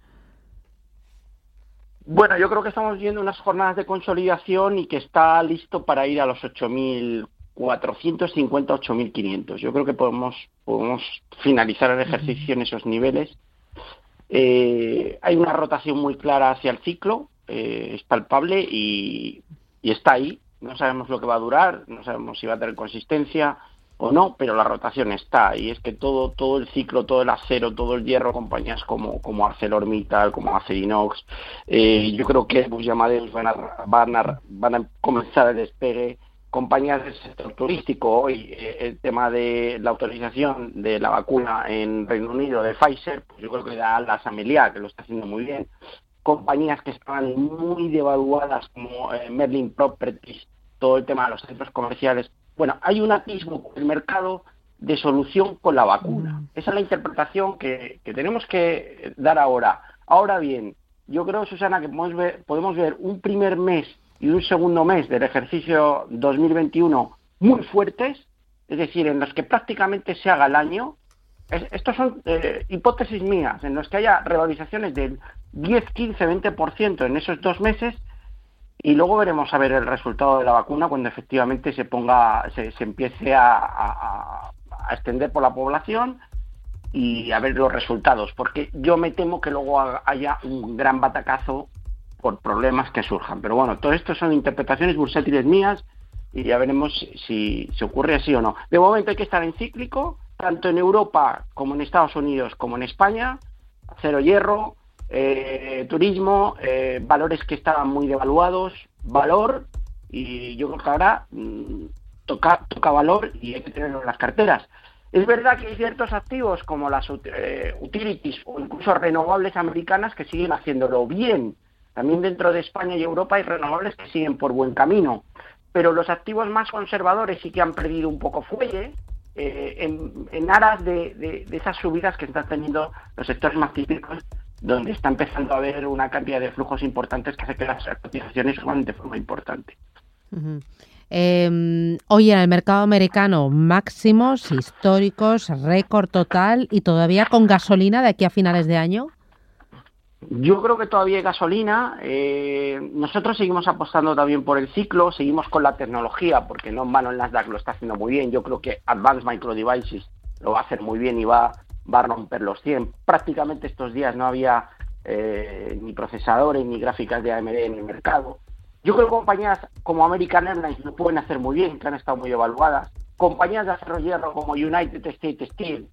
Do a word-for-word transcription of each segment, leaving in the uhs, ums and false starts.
Bueno, yo creo que estamos viendo unas jornadas de consolidación y que está listo para ir a los ocho mil cuatrocientos cincuenta, ocho mil quinientos. Yo creo que podemos, podemos finalizar el ejercicio en esos niveles. Eh, hay una rotación muy clara hacia el ciclo. Eh, es palpable y, y está ahí. No sabemos lo que va a durar, no sabemos si va a tener consistencia o no, pero la rotación está ahí. Es que todo todo el ciclo, todo el acero, todo el hierro, compañías como, como ArcelorMittal, como Acerinox, eh, yo creo que Airbus y Amadeus van a, van, a, van a comenzar el despegue. Compañías del sector turístico, hoy eh, el tema de la autorización de la vacuna en Reino Unido de Pfizer, pues yo creo que da alas a Meliá, que lo está haciendo muy bien. Compañías que estaban muy devaluadas como eh, Merlin Properties, todo el tema de los centros comerciales. Bueno, hay un atisbo con el mercado de solución con la vacuna. Esa es la interpretación que, que tenemos que dar ahora. Ahora bien, yo creo, Susana, que podemos ver, podemos ver un primer mes y un segundo mes del ejercicio dos mil veintiuno muy fuertes, es decir, en los que prácticamente se haga el año. Estos son eh, hipótesis mías, en los que haya revalorizaciones del diez, quince, veinte por ciento en esos dos meses y luego veremos a ver el resultado de la vacuna cuando efectivamente se ponga, se, se empiece a, a, a extender por la población y a ver los resultados, porque yo me temo que luego haya un gran batacazo por problemas que surjan. Pero bueno, todo esto son interpretaciones bursátiles mías y ya veremos si se ocurre así o no. De momento hay que estar en cíclico, tanto en Europa como en Estados Unidos como en España, acero, hierro, eh, turismo, eh, valores que estaban muy devaluados, valor, y yo creo que ahora mmm, toca, toca valor y hay que tenerlo en las carteras. Es verdad que hay ciertos activos como las eh, utilities o incluso renovables americanas que siguen haciéndolo bien. También dentro de España y Europa hay renovables que siguen por buen camino. Pero los activos más conservadores sí que han perdido un poco fuelle, Eh, en, en aras de, de, de esas subidas que están teniendo los sectores más típicos, donde está empezando a haber una cantidad de flujos importantes que hace que las cotizaciones suban de forma importante. Uh-huh. eh, Oye, en el mercado americano, máximos históricos, récord total y todavía con gasolina de aquí a finales de año. Yo creo que todavía hay gasolina. Eh, nosotros seguimos apostando también por el ciclo, seguimos con la tecnología, porque no en vano el Nasdaq lo está haciendo muy bien. Yo creo que Advanced Micro Devices lo va a hacer muy bien y va, va a romper los cien. Prácticamente estos días no había eh, ni procesadores ni gráficas de A M D en el mercado. Yo creo que compañías como American Airlines lo pueden hacer muy bien, que han estado muy evaluadas. Compañías de acero hierro como United States Steel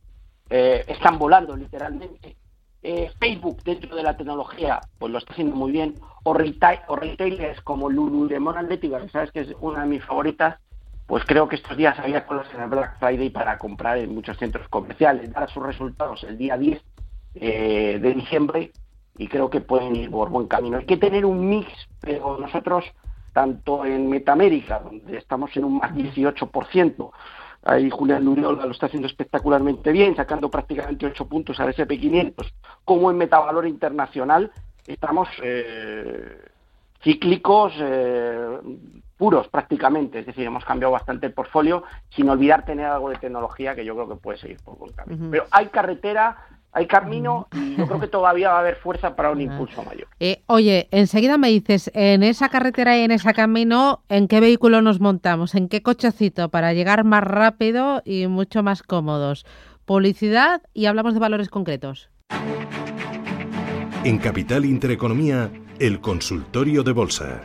eh, están volando literalmente. Eh, Facebook, dentro de la tecnología, pues lo está haciendo muy bien, o, retail, o retailers como Lululemon Athletica, que sabes que es una de mis favoritas, pues creo que estos días había colas en el Black Friday para comprar en muchos centros comerciales, dar sus resultados el día diez eh, de diciembre, y creo que pueden ir por buen camino. Hay que tener un mix, pero nosotros, tanto en Metamérica, donde estamos en un más dieciocho por ciento, ahí Julián Uriola lo está haciendo espectacularmente bien, sacando prácticamente ocho puntos al ese and pe quinientos, como en Metavalor Internacional estamos eh, cíclicos eh, puros prácticamente, es decir, hemos cambiado bastante el portfolio, sin olvidar tener algo de tecnología que yo creo que puede seguir por buen camino. Uh-huh. Pero hay carretera, hay camino y yo creo que todavía va a haber fuerza para un uh-huh. impulso mayor. Eh, oye, enseguida me dices, en esa carretera y en ese camino, ¿en qué vehículo nos montamos? ¿En qué cochecito para llegar más rápido y mucho más cómodos? Publicidad y hablamos de valores concretos. En Capital Intereconomía, el consultorio de bolsa.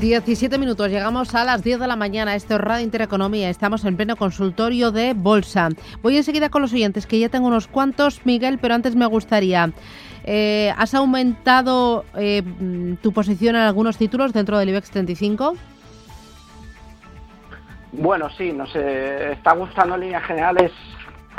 diecisiete minutos, llegamos a las diez de la mañana. Esto es Radio Intereconomía, estamos en pleno consultorio de bolsa. Voy enseguida con los oyentes, que ya tengo unos cuantos, Miguel, pero antes me gustaría... Eh, ¿Has aumentado eh, tu posición en algunos títulos dentro del IBEX treinta y cinco? Bueno, sí, nos eh, está gustando en líneas generales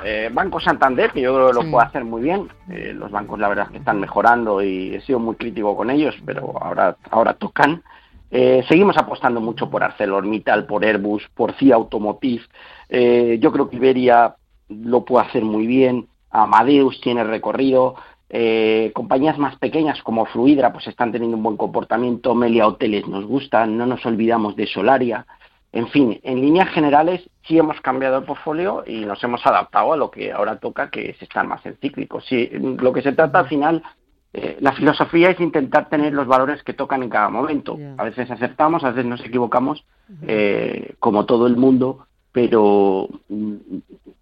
eh, Banco Santander, que yo creo que lo sí. puede hacer muy bien. Eh, los bancos, la verdad, que están mejorando y he sido muy crítico con ellos, pero ahora, ahora tocan. Eh, seguimos apostando mucho por ArcelorMittal, por Airbus, por C I A Automotive. Eh, yo creo que Iberia lo puede hacer muy bien. Amadeus tiene recorrido. Eh, compañías más pequeñas como Fluidra pues están teniendo un buen comportamiento. Melia Hoteles nos gusta, no nos olvidamos de Solaria. En fin, en líneas generales sí hemos cambiado el portfolio y nos hemos adaptado a lo que ahora toca, que es estar más en cíclico. Sí, lo que se trata al final, eh, la filosofía es intentar tener los valores que tocan en cada momento. A veces acertamos, a veces nos equivocamos, eh, como todo el mundo, pero...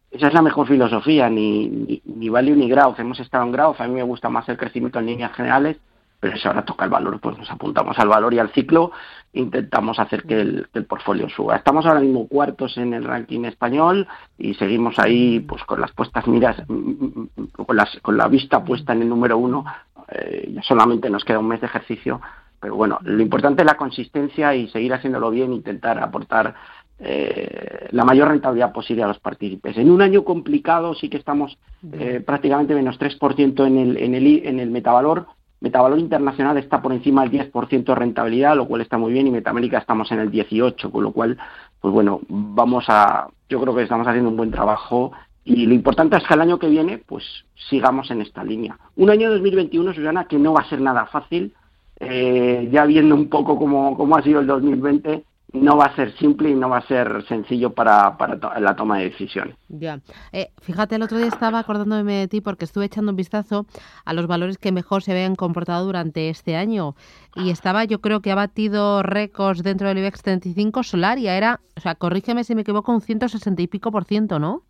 esa es la mejor filosofía, ni, ni, ni value ni growth. Hemos estado en growth, a mí me gusta más el crecimiento en líneas generales, pero si ahora toca el valor, pues nos apuntamos al valor y al ciclo, intentamos hacer que el, que el portfolio suba. Estamos ahora mismo cuartos en el ranking español y seguimos ahí pues con las puestas miras, con, las, con la vista puesta en el número uno. Eh, ya solamente nos queda un mes de ejercicio, pero bueno, lo importante es la consistencia y seguir haciéndolo bien, intentar aportar Eh, la mayor rentabilidad posible a los partícipes. En un año complicado sí que estamos eh, prácticamente menos tres por ciento en el, en el, en el Metavalor. Metavalor Internacional está por encima del diez por ciento de rentabilidad, lo cual está muy bien, y Metamérica estamos en el dieciocho por ciento, con lo cual, pues bueno, vamos a, yo creo que estamos haciendo un buen trabajo y lo importante es que el año que viene pues sigamos en esta línea. Un año dos mil veintiuno, Susana, que no va a ser nada fácil, eh, ya viendo un poco cómo, cómo ha sido el dos mil veinte, no va a ser simple y no va a ser sencillo para, para to- la toma de decisiones. Ya. Eh, fíjate, el otro día estaba acordándome de ti porque estuve echando un vistazo a los valores que mejor se habían comportado durante este año. Y estaba, yo creo que ha batido récords dentro del IBEX treinta y cinco, Solaria. Era, o sea, corrígeme si me equivoco, un ciento sesenta y pico por ciento, ¿no?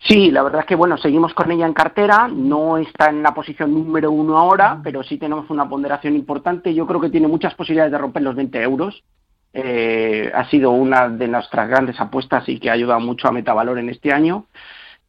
Sí, la verdad es que, bueno, seguimos con ella en cartera, no está en la posición número uno ahora, pero sí tenemos una ponderación importante. Yo creo que tiene muchas posibilidades de romper los veinte euros. Eh, ha sido una de nuestras grandes apuestas y que ha ayudado mucho a Metavalor en este año,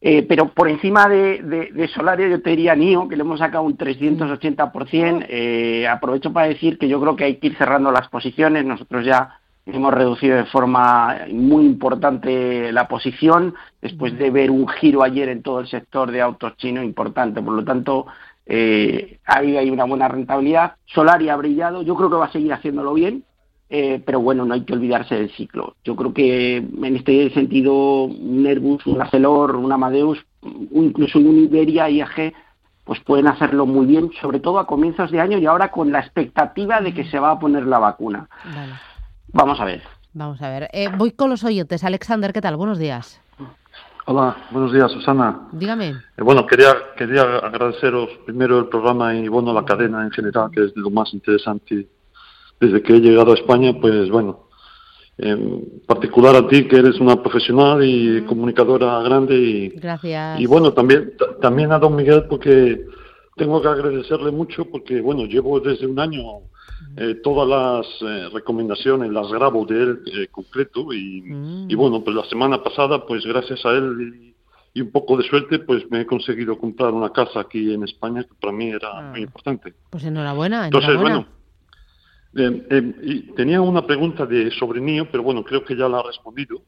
eh, pero por encima de, de, de Solaria yo te diría N I O, que le hemos sacado un trescientos ochenta por ciento. Eh, aprovecho para decir que yo creo que hay que ir cerrando las posiciones. Nosotros ya hemos reducido de forma muy importante la posición después de ver un giro ayer en todo el sector de autos chino importante, por lo tanto eh, ahí hay una buena rentabilidad. Solaria ha brillado, yo creo que va a seguir haciéndolo bien. Eh, pero bueno, no hay que olvidarse del ciclo. Yo creo que en este sentido un Airbus, un Arcelor, un Amadeus, incluso un Iberia, I A G, pues pueden hacerlo muy bien, sobre todo a comienzos de año y ahora con la expectativa de que se va a poner la vacuna. Vale. Vamos a ver. Vamos a ver. Eh, voy con los oyentes. Alexander, ¿qué tal? Buenos días. Hola, buenos días, Susana. Dígame. Eh, bueno, quería quería agradeceros primero el programa y bueno la cadena en general, que es lo más interesante. Desde que he llegado a España, pues bueno, en particular a ti, que eres una profesional y comunicadora grande. Y, gracias. Y bueno, también, t- también a don Miguel, porque tengo que agradecerle mucho, porque bueno, llevo desde un año eh, todas las eh, recomendaciones, las grabo de él eh, concreto. Y, mm. y bueno, pues la semana pasada, pues gracias a él y, y un poco de suerte, pues me he conseguido comprar una casa aquí en España, que para mí era ah. muy importante. Pues enhorabuena, entonces, enhorabuena. Bueno, Eh, eh, y tenía una pregunta de sobre N I O, pero bueno, creo que ya la ha respondido.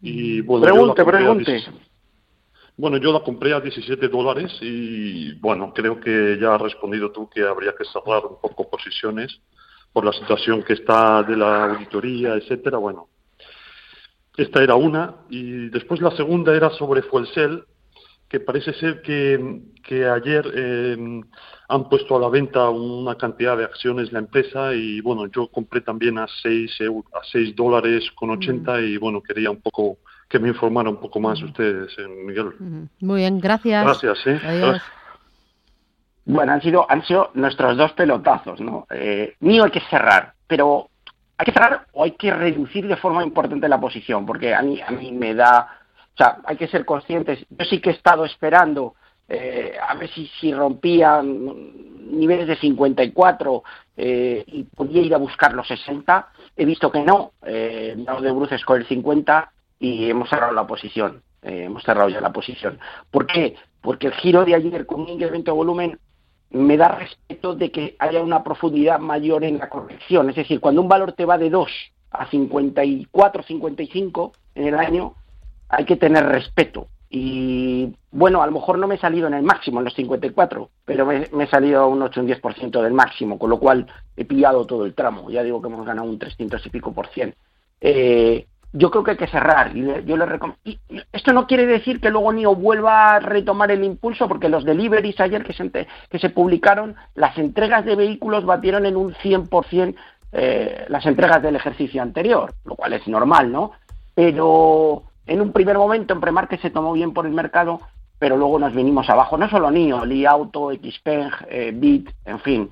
Y, bueno, pregunte, pregunte. diez, bueno, yo la compré a diecisiete dólares y bueno, creo que ya ha respondido tú que habría que cerrar un poco posiciones por la situación que está de la auditoría, etcétera. Bueno, esta era una. Y después la segunda era sobre Fuel Cell, que parece ser que, que ayer eh, han puesto a la venta una cantidad de acciones la empresa y, bueno, yo compré también a seis dólares con ochenta mm. y, bueno, quería un poco que me informara un poco más ustedes, eh, Miguel. Muy bien, gracias. Gracias, ¿eh? Adiós. Gracias. Bueno, han sido han sido nuestros dos pelotazos, ¿no? Eh, N I O hay que cerrar, pero hay que cerrar o hay que reducir de forma importante la posición, porque a mí, a mí me da... O sea, hay que ser conscientes. Yo sí que he estado esperando eh, a ver si, si rompían niveles de cincuenta y cuatro eh, y podía ir a buscar los sesenta. He visto que no, eh, dado de bruces con el cincuenta y hemos cerrado la posición. Eh, hemos cerrado ya la posición. ¿Por qué? Porque el giro de ayer con un incremento de volumen me da respeto de que haya una profundidad mayor en la corrección. Es decir, cuando un valor te va de dos a cincuenta y cuatro, cincuenta y cinco en el año, hay que tener respeto. Y bueno, a lo mejor no me he salido en el máximo, en los cincuenta y cuatro, pero me, me he salido a un ocho, un diez por ciento del máximo, con lo cual he pillado todo el tramo. Ya digo que hemos ganado un trescientos y pico por ciento. Eh... Yo creo que hay que cerrar. Yo le recom- y esto no quiere decir que luego N I O vuelva a retomar el impulso, porque los deliveries ayer que se, ente- que se publicaron, las entregas de vehículos batieron en un cien por ciento eh, las entregas del ejercicio anterior, lo cual es normal, ¿no? Pero en un primer momento en premarket se tomó bien por el mercado, pero luego nos vinimos abajo. No solo N I O, Li Auto, Xpeng, eh, Bit, en fin.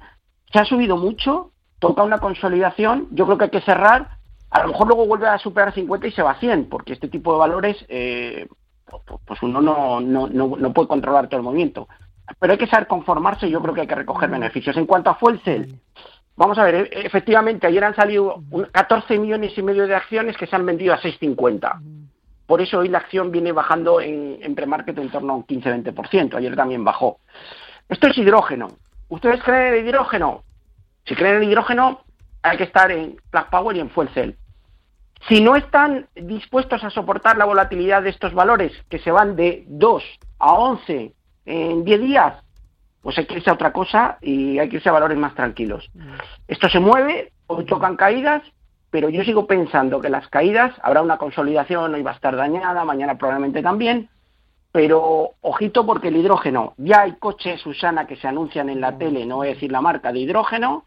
Se ha subido mucho, toca una consolidación, yo creo que hay que cerrar. A lo mejor luego vuelve a superar cincuenta y se va a cien, porque este tipo de valores, eh, pues uno no, no, no, no puede controlar todo el movimiento. Pero hay que saber conformarse y yo creo que hay que recoger beneficios. En cuanto a Fuel Cell, vamos a ver, efectivamente, ayer han salido catorce millones y medio de acciones que se han vendido a seis cincuenta. Por eso hoy la acción viene bajando en, en premarket en torno a un quince a veinte por ciento. Ayer también bajó. Esto es hidrógeno. ¿Ustedes creen en hidrógeno? Si creen en hidrógeno, hay que estar en Black Power y en Fuel Cell. Si no están dispuestos a soportar la volatilidad de estos valores, que se van de dos a once en diez días, pues hay que irse a otra cosa y hay que irse a valores más tranquilos. Esto se mueve, o tocan caídas, pero yo sigo pensando que las caídas, habrá una consolidación, hoy va a estar dañada, mañana probablemente también, pero ojito porque el hidrógeno, ya hay coches, Susana, que se anuncian en la tele, no voy a decir la marca, de hidrógeno.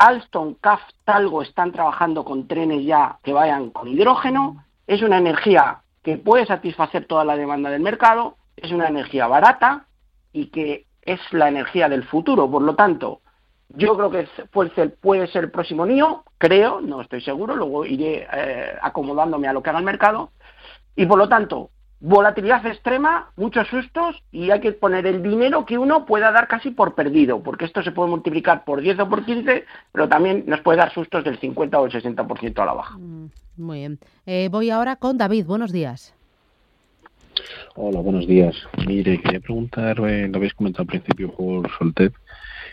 Alstom, C A F, Talgo están trabajando con trenes ya que vayan con hidrógeno. Es una energía que puede satisfacer toda la demanda del mercado, es una energía barata y que es la energía del futuro. Por lo tanto, yo creo que Fuel Cell puede ser el próximo N I O, creo, no estoy seguro, luego iré eh, acomodándome a lo que haga el mercado. Y por lo tanto, volatilidad extrema, muchos sustos y hay que poner el dinero que uno pueda dar casi por perdido, porque esto se puede multiplicar por diez o por quince, pero también nos puede dar sustos del cincuenta o el sesenta por ciento a la baja. Muy bien. Eh, voy ahora con David. Buenos días. Hola, buenos días. Mire, quería preguntar, eh, lo habéis comentado al principio por Soltec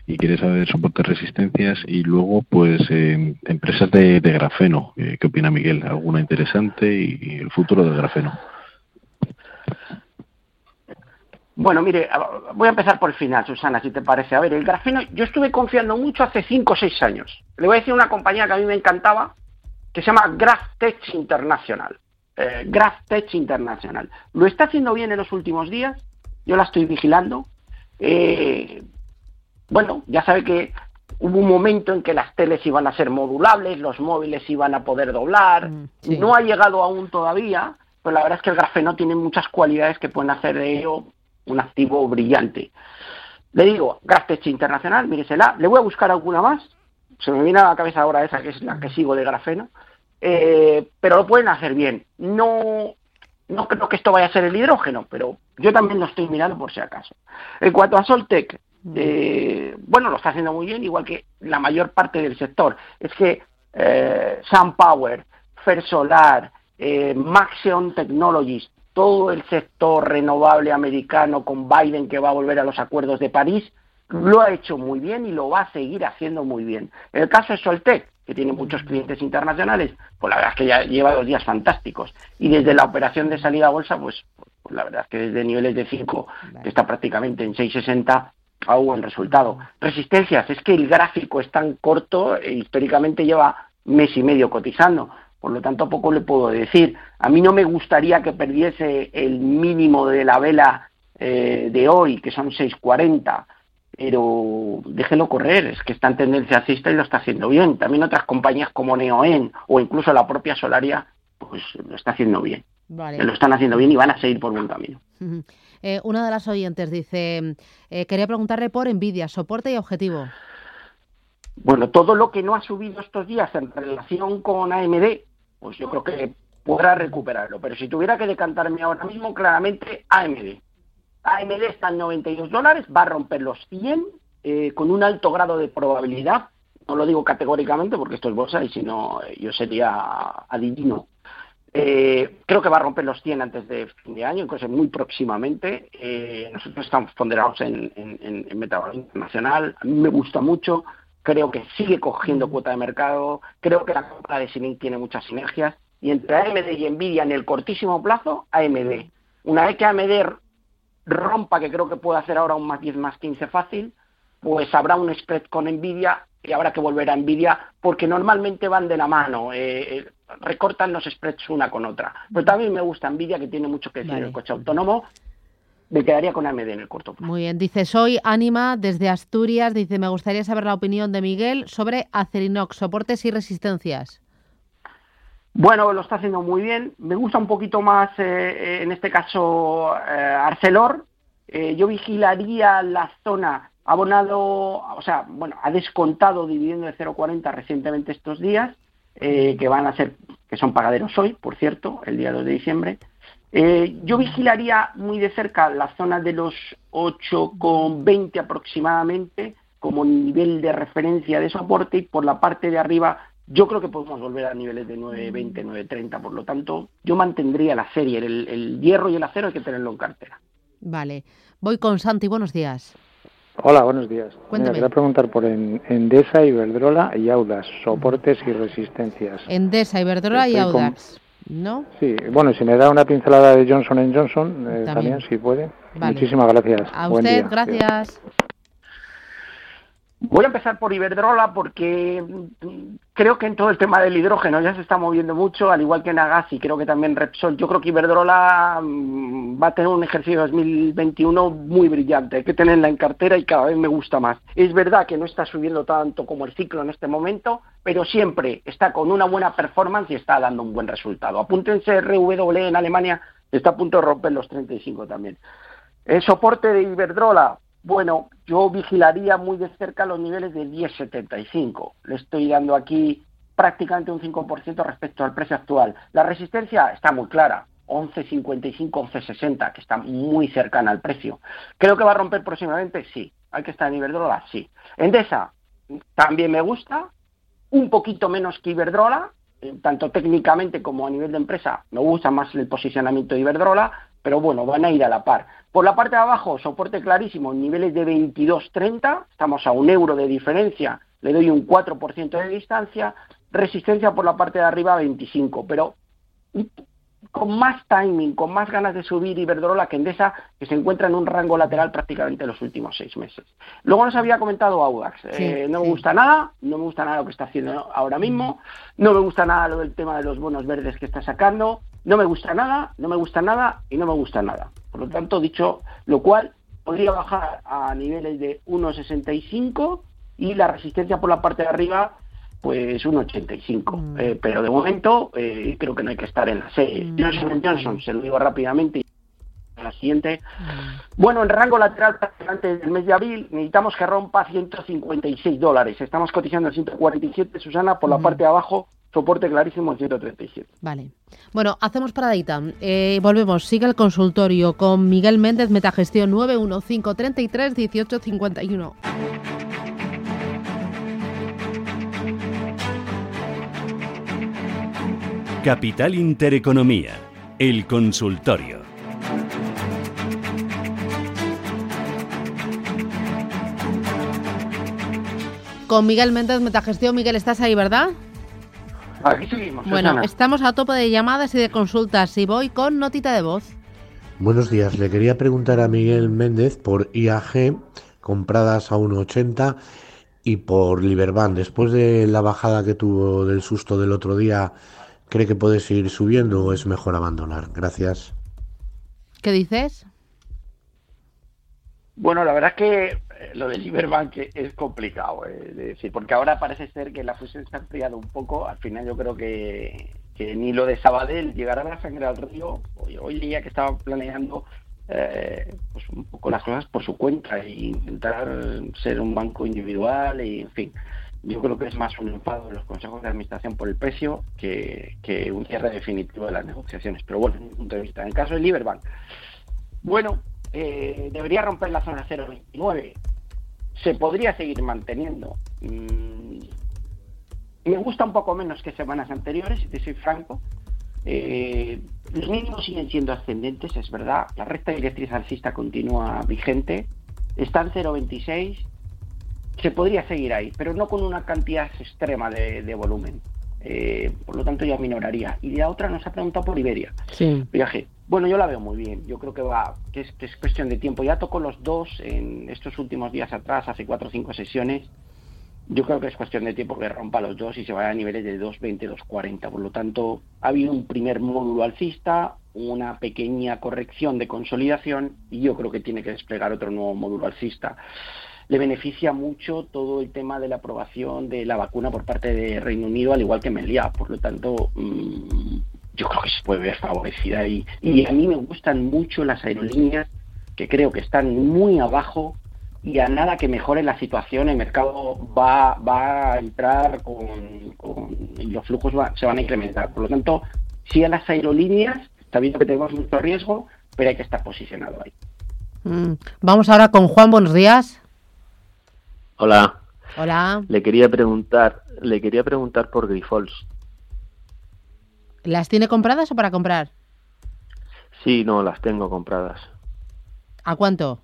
y quería saber soportes, resistencias y luego, pues, eh, empresas de, de grafeno. Eh, ¿Qué opina Miguel? ¿Alguna interesante y, y el futuro del grafeno? Bueno, mire, voy a empezar por el final, Susana, si te parece. A ver, el grafeno, yo estuve confiando mucho hace cinco o seis años. Le voy a decir una compañía que a mí me encantaba, que se llama GrafTech International. Eh, GrafTech International. Lo está haciendo bien en los últimos días, yo la estoy vigilando. Eh, bueno, ya sabe que hubo un momento en que las teles iban a ser modulables, los móviles iban a poder doblar, sí. No ha llegado aún todavía, pero la verdad es que el grafeno tiene muchas cualidades que pueden hacer de ello un activo brillante. Le digo, GrafTech Internacional, míresela, le voy a buscar alguna más, se me viene a la cabeza ahora esa que es la que sigo de grafeno, eh, pero lo pueden hacer bien. No, no creo que esto vaya a ser el hidrógeno, pero yo también lo estoy mirando por si acaso. En cuanto a Soltec, eh, bueno, lo está haciendo muy bien, igual que la mayor parte del sector. Es que eh, SunPower, Fersolar, eh, Maxion Technologies, todo el sector renovable americano con Biden que va a volver a los acuerdos de París, lo ha hecho muy bien y lo va a seguir haciendo muy bien. El caso es Soltec, que tiene muchos clientes internacionales, pues la verdad es que ya lleva dos días fantásticos. Y desde la operación de salida a bolsa, pues, pues la verdad es que desde niveles de cinco, que está prácticamente en seis sesenta, ha hubo un resultado. Resistencias, es que el gráfico es tan corto, e históricamente lleva mes y medio cotizando. Por lo tanto, poco le puedo decir. A mí no me gustaría que perdiese el mínimo de la vela eh, de hoy, que son seis cuarenta, pero déjelo correr, es que está en tendencia alcista y lo está haciendo bien. También otras compañías como Neoen o incluso la propia Solaria, pues lo está haciendo bien. Vale. Lo están haciendo bien y van a seguir por buen camino. Uh-huh. Eh, una de las oyentes dice, eh, quería preguntarle por Nvidia, soporte y objetivo. Bueno, todo lo que no ha subido estos días en relación con A M D, pues yo creo que podrá recuperarlo. Pero si tuviera que decantarme ahora mismo, claramente A M D. A M D está en noventa y dos dólares, va a romper los cien, eh, con un alto grado de probabilidad. No lo digo categóricamente porque esto es bolsa y si no yo sería adivino. Eh, creo que va a romper los cien antes de fin de año, incluso muy próximamente. Eh, nosotros estamos ponderados en, en, en Metavalor Internacional. A mí me gusta mucho. Creo que sigue cogiendo cuota de mercado. Creo que la compra de Silink tiene muchas sinergias. Y entre A M D y Nvidia en el cortísimo plazo, A M D. Una vez que A M D rompa, que creo que puede hacer ahora un más diez, más quince fácil, pues habrá un spread con Nvidia y habrá que volver a Nvidia porque normalmente van de la mano. Eh, recortan los spreads una con otra. Pero también me gusta Nvidia, que tiene mucho que decir en el coche autónomo. Me quedaría con A M D en el corto plazo. Muy bien. Dice, soy Ánima desde Asturias. Dice, me gustaría saber la opinión de Miguel sobre Acerinox, soportes y resistencias. Bueno, lo está haciendo muy bien. Me gusta un poquito más, eh, en este caso, eh, Arcelor. Eh, yo vigilaría la zona abonado, o sea, bueno, ha descontado dividendo de cero coma cuarenta recientemente estos días, eh, que van a ser, que son pagaderos hoy, por cierto, el día dos de diciembre. Eh, yo vigilaría muy de cerca la zona de los ocho coma veinte aproximadamente como nivel de referencia de soporte y por la parte de arriba yo creo que podemos volver a niveles de nueve veinte, nueve treinta, por lo tanto yo mantendría la serie, el, el hierro y el acero hay que tenerlo en cartera. Vale, voy con Santi, buenos días. Hola, buenos días. Cuéntame. Mira, quería preguntar por Endesa, Iberdrola y Audax, soportes y resistencias. Endesa, Iberdrola Estoy y Audax. Con... ¿No? Sí, bueno, si me da una pincelada de Johnson and Johnson, eh, también, si puede. Vale. Muchísimas gracias. A Buen usted, día. Gracias. Voy a empezar por Iberdrola porque creo que en todo el tema del hidrógeno ya se está moviendo mucho, al igual que Nagasaki, creo que también Repsol. Yo creo que Iberdrola va a tener un ejercicio dos mil veintiuno muy brillante, hay que tenerla en cartera y cada vez me gusta más. Es verdad que no está subiendo tanto como el ciclo en este momento, pero siempre está con una buena performance y está dando un buen resultado. Apúntense, R W en Alemania está a punto de romper los treinta y cinco también. El soporte de Iberdrola. Bueno, yo vigilaría muy de cerca los niveles de diez setenta y cinco. Le estoy dando aquí prácticamente un cinco por ciento respecto al precio actual. La resistencia está muy clara, once cincuenta y cinco, once sesenta, que está muy cercana al precio. ¿Creo que va a romper próximamente? Sí. ¿Hay que estar en Iberdrola? Sí. Endesa también me gusta, un poquito menos que Iberdrola, tanto técnicamente como a nivel de empresa. Me gusta más el posicionamiento de Iberdrola, pero bueno, van a ir a la par. Por la parte de abajo, soporte clarísimo, niveles de veintidós treinta, estamos a un euro de diferencia, le doy un cuatro por ciento de distancia, resistencia por la parte de arriba veinticinco, pero con más timing, con más ganas de subir Iberdrola que Endesa, que se encuentra en un rango lateral prácticamente los últimos seis meses. Luego nos había comentado Audax, sí, eh, no sí. me gusta nada, no me gusta nada lo que está haciendo ahora mismo, no me gusta nada lo del tema de los bonos verdes que está sacando. No me gusta nada, no me gusta nada y no me gusta nada. Por lo tanto, dicho lo cual, podría bajar a niveles de uno sesenta y cinco y la resistencia por la parte de arriba, pues uno ochenta y cinco. Mm. Eh, pero de momento, eh, creo que no hay que estar en la serie. Mm. Johnson and Johnson, se lo digo rápidamente. La siguiente. Bueno, en rango lateral antes del mes de abril necesitamos que rompa ciento cincuenta y seis dólares. Estamos cotizando en ciento cuarenta y siete, Susana, por la mm. parte de abajo. Soporte clarísimo en ciento treinta y siete. Vale. Bueno, hacemos paradita. Eh, volvemos. Sigue el consultorio con Miguel Méndez, MetaGestión nueve uno cinco tres tres uno ocho cinco uno. Capital Intereconomía. El consultorio. Con Miguel Méndez, MetaGestión. Miguel, ¿estás ahí, verdad? Aquí seguimos, bueno, Susana. Estamos a tope de llamadas y de consultas y voy con notita de voz. Buenos días, le quería preguntar a Miguel Méndez por I A G, compradas a uno ochenta, y por Liberbank. Después de la bajada que tuvo del susto del otro día, ¿cree que puede seguir subiendo o es mejor abandonar? Gracias. ¿Qué dices? Bueno, la verdad es que lo de Liberbank es complicado, eh, de decir, porque ahora parece ser que la fusión se ha enfriado un poco. Al final yo creo que, que ni lo de Sabadell llegará a la sangre al río. Hoy, hoy día que estaba planeando eh, pues un poco las cosas por su cuenta e intentar ser un banco individual y, en fin, yo creo que es más un enfado de los consejos de administración por el precio que, que un cierre definitivo de las negociaciones. Pero bueno, desde mi punto de vista, en el caso de Liberbank, bueno, eh, debería romper la zona cero punto veintinueve. Se podría seguir manteniendo. Mm, me gusta un poco menos que semanas anteriores, si te soy franco. Eh, los mínimos siguen siendo ascendentes, es verdad. La recta directriz alcista continúa vigente. Está en cero punto veintiséis. Se podría seguir ahí, pero no con una cantidad extrema de, de volumen. Eh, por lo tanto, ya minoraría. Y la otra nos ha preguntado por Iberia. Sí. Viaje. Bueno, yo la veo muy bien. Yo creo que va, que es, que es cuestión de tiempo. Ya tocó los dos en estos últimos días atrás, hace cuatro o cinco sesiones. Yo creo que es cuestión de tiempo que rompa los dos y se vaya a niveles de dos veinte, dos cuarenta. Por lo tanto, ha habido un primer módulo alcista, una pequeña corrección de consolidación y yo creo que tiene que desplegar otro nuevo módulo alcista. Le beneficia mucho todo el tema de la aprobación de la vacuna por parte de Reino Unido, al igual que Melia. Por lo tanto, mmm, yo creo que se puede ver favorecida ahí. Y, y a mí me gustan mucho las aerolíneas, que creo que están muy abajo, y a nada que mejore la situación, el mercado va, va a entrar con, con y los flujos va, se van a incrementar. Por lo tanto, sí a las aerolíneas, está viendo que tenemos mucho riesgo, pero hay que estar posicionado ahí. Mm. Vamos ahora con Juan, buenos días. Hola. Hola. Le quería preguntar, le quería preguntar por Grifols. ¿Las tiene compradas o para comprar? Sí, no, las tengo compradas. ¿A cuánto?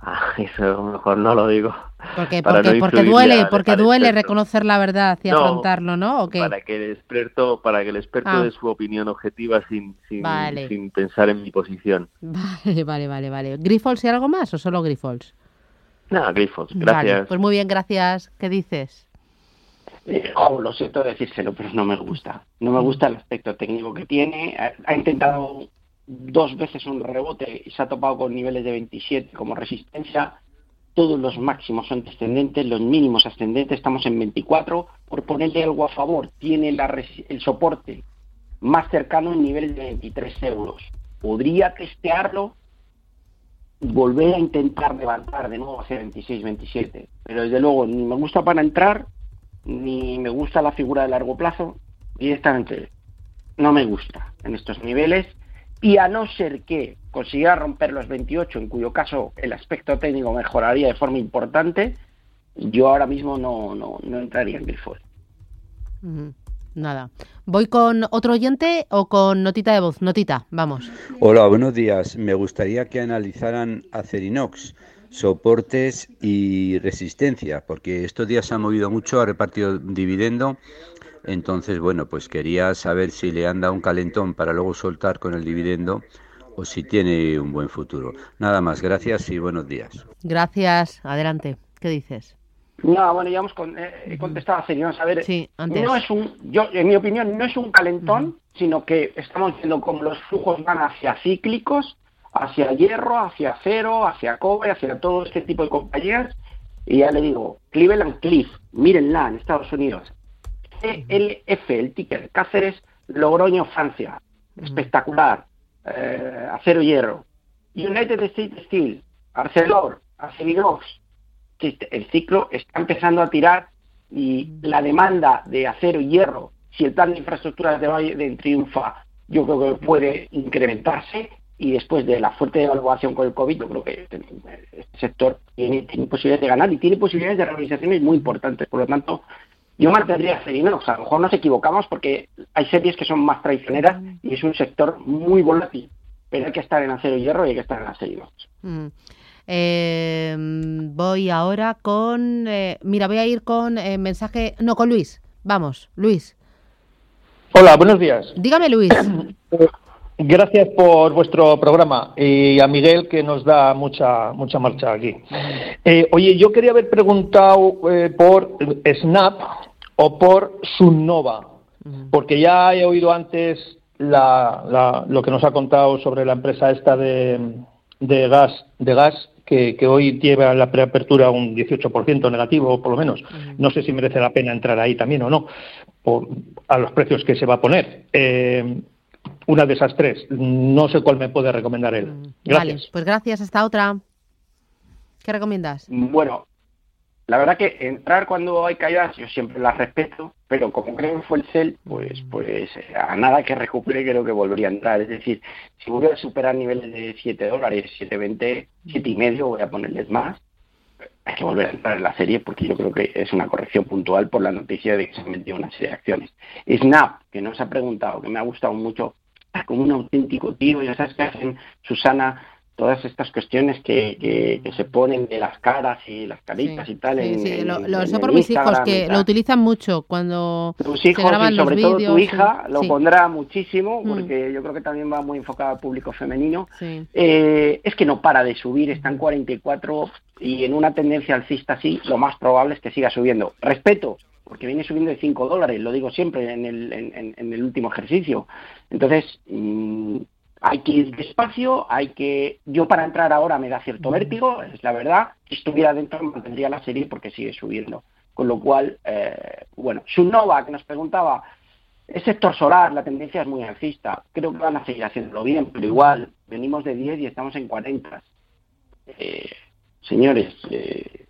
Ah, eso mejor no lo digo. ¿Por qué? Porque, no porque duele, porque duele reconocer la verdad y no, afrontarlo, ¿no? ¿O qué? Para que el experto, para que el experto ah. dé su opinión objetiva sin sin, vale. sin pensar en mi posición. Vale, vale, vale, vale. ¿Grifols y algo más o solo Grifols? Nada, no, Grifols, gracias. Vale, pues muy bien, gracias. ¿Qué dices? Eh, oh, lo siento decírselo, pero no me gusta. No me gusta el aspecto técnico que tiene. Ha, ha intentado dos veces un rebote y se ha topado con niveles de veintisiete como resistencia. Todos los máximos son descendentes, los mínimos ascendentes. Estamos en veinticuatro. Por ponerle algo a favor, tiene la resi- el soporte más cercano en niveles de veintitrés euros. Podría testearlo, volver a intentar levantar de nuevo hacia veintiséis, veintisiete, pero desde luego ni me gusta para entrar, ni me gusta la figura de largo plazo, directamente no me gusta en estos niveles, y a no ser que consiga romper los veintiocho, en cuyo caso el aspecto técnico mejoraría de forma importante, yo ahora mismo no, no, no entraría en Grifol. Uh-huh. Nada. ¿Voy con otro oyente o con notita de voz? Notita, vamos. Hola, buenos días. Me gustaría que analizaran Acerinox, soportes y resistencia, porque estos días se ha movido mucho, ha repartido dividendo. Entonces, bueno, pues quería saber si le han dado un calentón para luego soltar con el dividendo o si tiene un buen futuro. Nada más, gracias y buenos días. Gracias. Adelante. ¿Qué dices? No, bueno, ya hemos con, eh, contestado a Serión. A ver, sí, antes. No es un, yo, en mi opinión, no es un calentón, uh-huh. sino que estamos viendo cómo los flujos van hacia cíclicos, hacia hierro, hacia acero, hacia cobre, hacia todo este tipo de compañías. Y ya le digo, Cleveland Cliff, mírenla en Estados Unidos. C L F, el ticker, Cáceres, Logroño, Francia. Uh-huh. Espectacular. Eh, acero hierro. United States Steel, Arcelor, Acerinox. El ciclo está empezando a tirar y la demanda de acero y hierro, si el plan de infraestructuras de Valle de triunfa, yo creo que puede incrementarse, y después de la fuerte devaluación con el COVID, yo creo que este, este sector tiene, tiene posibilidades de ganar y tiene posibilidades de realizaciones muy importantes. Por lo tanto, yo mantendría Acerinox. A lo mejor nos equivocamos porque hay series que son más traicioneras y es un sector muy volátil, pero hay que estar en acero y hierro y hay que estar en Acerinox. Mm. Eh, voy ahora con... Eh, mira, voy a ir con eh, mensaje... No, con Luis. Vamos, Luis. Hola, buenos días. Dígame, Luis. Gracias por vuestro programa y a Miguel, que nos da mucha mucha marcha aquí. Eh, oye, yo quería haber preguntado eh, por Snap o por Sunnova, porque ya he oído antes la, la, lo que nos ha contado sobre la empresa esta de... de gas de gas que, que hoy lleva la preapertura un dieciocho por ciento negativo, por lo menos. No sé si merece la pena entrar ahí también o no, por, a los precios que se va a poner. Eh, una de esas tres. No sé cuál me puede recomendar él. Gracias. Vale, pues gracias. Hasta otra. ¿Qué recomiendas? Bueno, la verdad que entrar cuando hay caídas yo siempre las respeto, pero como creo en Fuel Cell, pues, pues a nada que recupere creo que volvería a entrar. Es decir, si voy a superar niveles de siete dólares, siete veinte, siete y medio, voy a ponerles más. Hay que volver a entrar en la serie porque yo creo que es una corrección puntual por la noticia de que se han metido una serie de acciones. Snap, que nos ha preguntado, que me ha gustado mucho, como un auténtico tío, ya sabes que hacen, Susana, todas estas cuestiones que, que, que se ponen de las caras y las caritas sí, y tal. Sí, en, sí. En, lo, lo en, sé por mis Instagram, hijos, que lo utilizan mucho cuando tus hijos, se graban y sobre los todo videos, tu hija sí, lo sí. pondrá muchísimo, porque mm. yo creo que también va muy enfocado al público femenino. Sí. Eh, es que no para de subir, está en cuarenta y cuatro y en una tendencia alcista así, lo más probable es que siga subiendo. Respeto, porque viene subiendo de cinco dólares, lo digo siempre en el, en, en el último ejercicio. Entonces... Mmm, hay que ir despacio, hay que... Yo para entrar ahora me da cierto vértigo, es la verdad. Si estuviera dentro mantendría la serie porque sigue subiendo. Con lo cual, eh, bueno, Subnova, que nos preguntaba, el sector solar, la tendencia es muy alcista. Creo que van a seguir haciéndolo bien, pero igual, venimos de diez y estamos en cuarenta. Eh, señores, eh,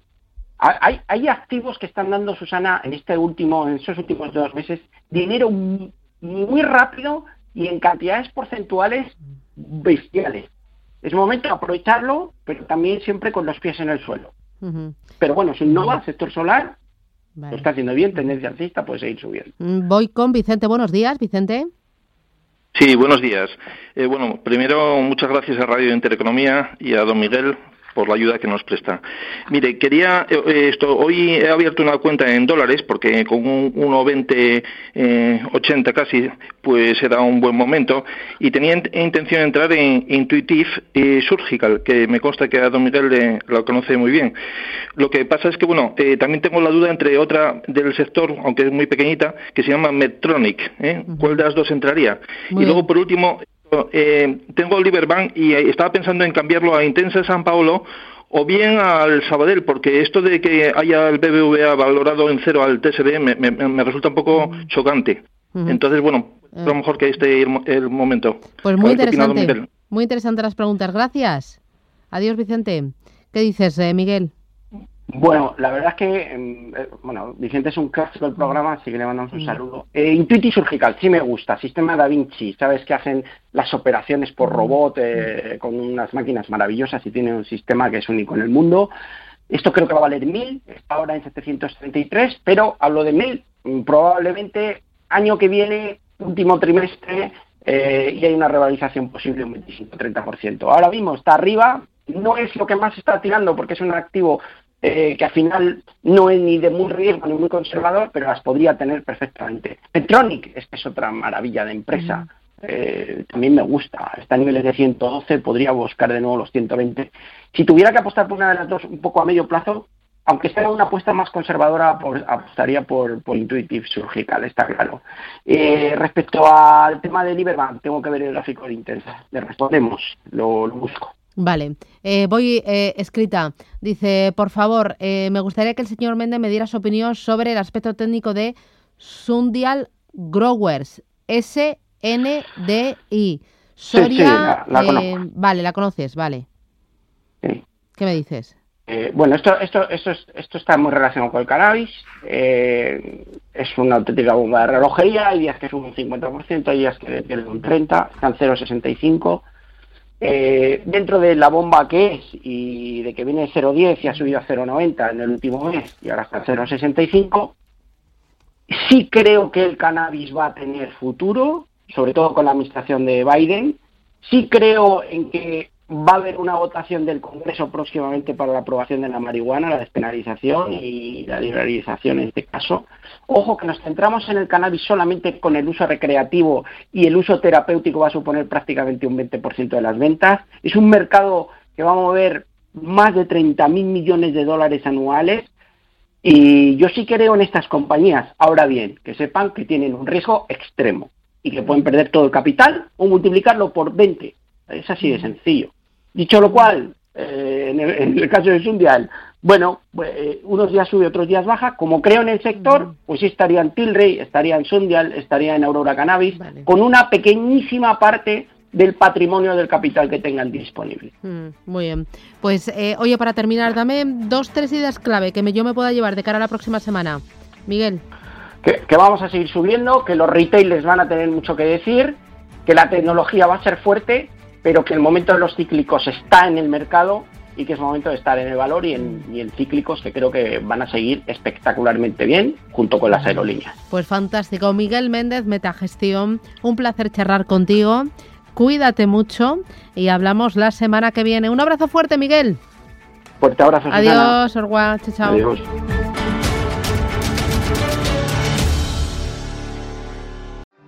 hay, hay activos que están dando, Susana, en este último, en esos últimos dos meses, dinero muy, muy rápido... y en cantidades porcentuales bestiales. Es momento de aprovecharlo, pero también siempre con los pies en el suelo. Uh-huh. Pero bueno, si no va, sector solar, vale, lo está haciendo bien, tendencia alcista, puede seguir subiendo. Voy con Vicente. Buenos días, Vicente. Sí, buenos días. Eh, bueno, primero, muchas gracias a Radio Intereconomía y a don Miguel por la ayuda que nos presta. Mire, quería eh, esto hoy he abierto una cuenta en dólares porque con un uno veinte eh, ochenta casi, pues era un buen momento y tenía intención de entrar en Intuitive eh, Surgical, que me consta que a don Miguel le, lo conoce muy bien. Lo que pasa es que bueno, eh, también tengo la duda entre otra del sector, aunque es muy pequeñita, que se llama Medtronic, ¿eh? ¿Cuál de las dos entraría? Muy y luego bien. Por último Eh, tengo Liberbank y estaba pensando en cambiarlo a Intesa San Paolo o bien al Sabadell, porque esto de que haya el B B V A valorado en cero al T S B me, me, me resulta un poco chocante. Uh-huh. Entonces, bueno, a lo mejor que este es el momento. Pues muy interesante, muy interesante las preguntas. Gracias. Adiós, Vicente. ¿Qué dices, eh, Miguel? Bueno, la verdad es que, eh, bueno, Vicente es un clásico del programa, así que le mandamos un saludo. Eh, Intuitive Surgical, sí me gusta, sistema Da Vinci, sabes que hacen las operaciones por robot eh, con unas máquinas maravillosas y tienen un sistema que es único en el mundo. Esto creo que va a valer mil, está ahora en setecientos treinta y tres, pero hablo de mil, probablemente año que viene, último trimestre, eh, y hay una revalorización posible de un veinticinco a treinta por ciento. Ahora mismo está arriba, no es lo que más está tirando porque es un activo... Eh, que al final no es ni de muy riesgo ni muy conservador, pero las podría tener perfectamente. Medtronic, esta es otra maravilla de empresa, eh, también me gusta, está a niveles de ciento doce, podría buscar de nuevo los ciento veinte. Si tuviera que apostar por una de las dos un poco a medio plazo, aunque sea una apuesta más conservadora, por, apostaría por, por Intuitive Surgical, está claro. Eh, respecto al tema de Liberbank, tengo que ver el gráfico de Intesa, le respondemos, lo, lo busco. Vale, eh, voy eh, escrita. Dice, por favor, eh, me gustaría que el señor Méndez me diera su opinión sobre el aspecto técnico de Sundial Growers, S N D I. Soria, sí, sí, la, la eh, conozco. Vale, la conoces, vale. Sí. ¿Qué me dices? Eh, bueno, esto, esto, esto, esto está muy relacionado con el cannabis. Eh, es una auténtica bomba de relojería. Hay días que sube un cincuenta por ciento, hay días que pierde un treinta por ciento, están cero coma sesenta y cinco por ciento. Eh, dentro de la bomba que es y de que viene cero coma diez y ha subido a cero coma noventa en el último mes y ahora está cero coma sesenta y cinco, sí creo que el cannabis va a tener futuro, sobre todo con la administración de Biden. Sí creo en que va a haber una votación del Congreso próximamente para la aprobación de la marihuana, la despenalización y la liberalización en este caso. Ojo que nos centramos en el cannabis solamente con el uso recreativo y el uso terapéutico va a suponer prácticamente un veinte por ciento de las ventas. Es un mercado que va a mover más de treinta mil millones de dólares anuales y yo sí creo en estas compañías. Ahora bien, que sepan que tienen un riesgo extremo y que pueden perder todo el capital o multiplicarlo por veinte. Es así de sencillo. Dicho lo cual, eh, en, el, en el caso de Sundial, bueno, eh, unos días sube, otros días baja. Como creo en el sector, pues sí estaría en Tilray, estaría en Sundial, estaría en Aurora Cannabis, vale, con una pequeñísima parte del patrimonio del capital que tengan disponible. Mm, muy bien. Pues, eh, oye, para terminar, dame dos, tres ideas clave que me, yo me pueda llevar de cara a la próxima semana. Miguel. Que, que vamos a seguir subiendo, que los retailers van a tener mucho que decir, que la tecnología va a ser fuerte, pero que el momento de los cíclicos está en el mercado y que es momento de estar en el valor y en, y en cíclicos, que creo que van a seguir espectacularmente bien junto con las aerolíneas. Pues fantástico. Miguel Méndez, Metagestión, un placer charlar contigo. Cuídate mucho y hablamos la semana que viene. Un abrazo fuerte, Miguel. Fuerte abrazo, Susana. Adiós, Orgua. Chao, chao. Adiós.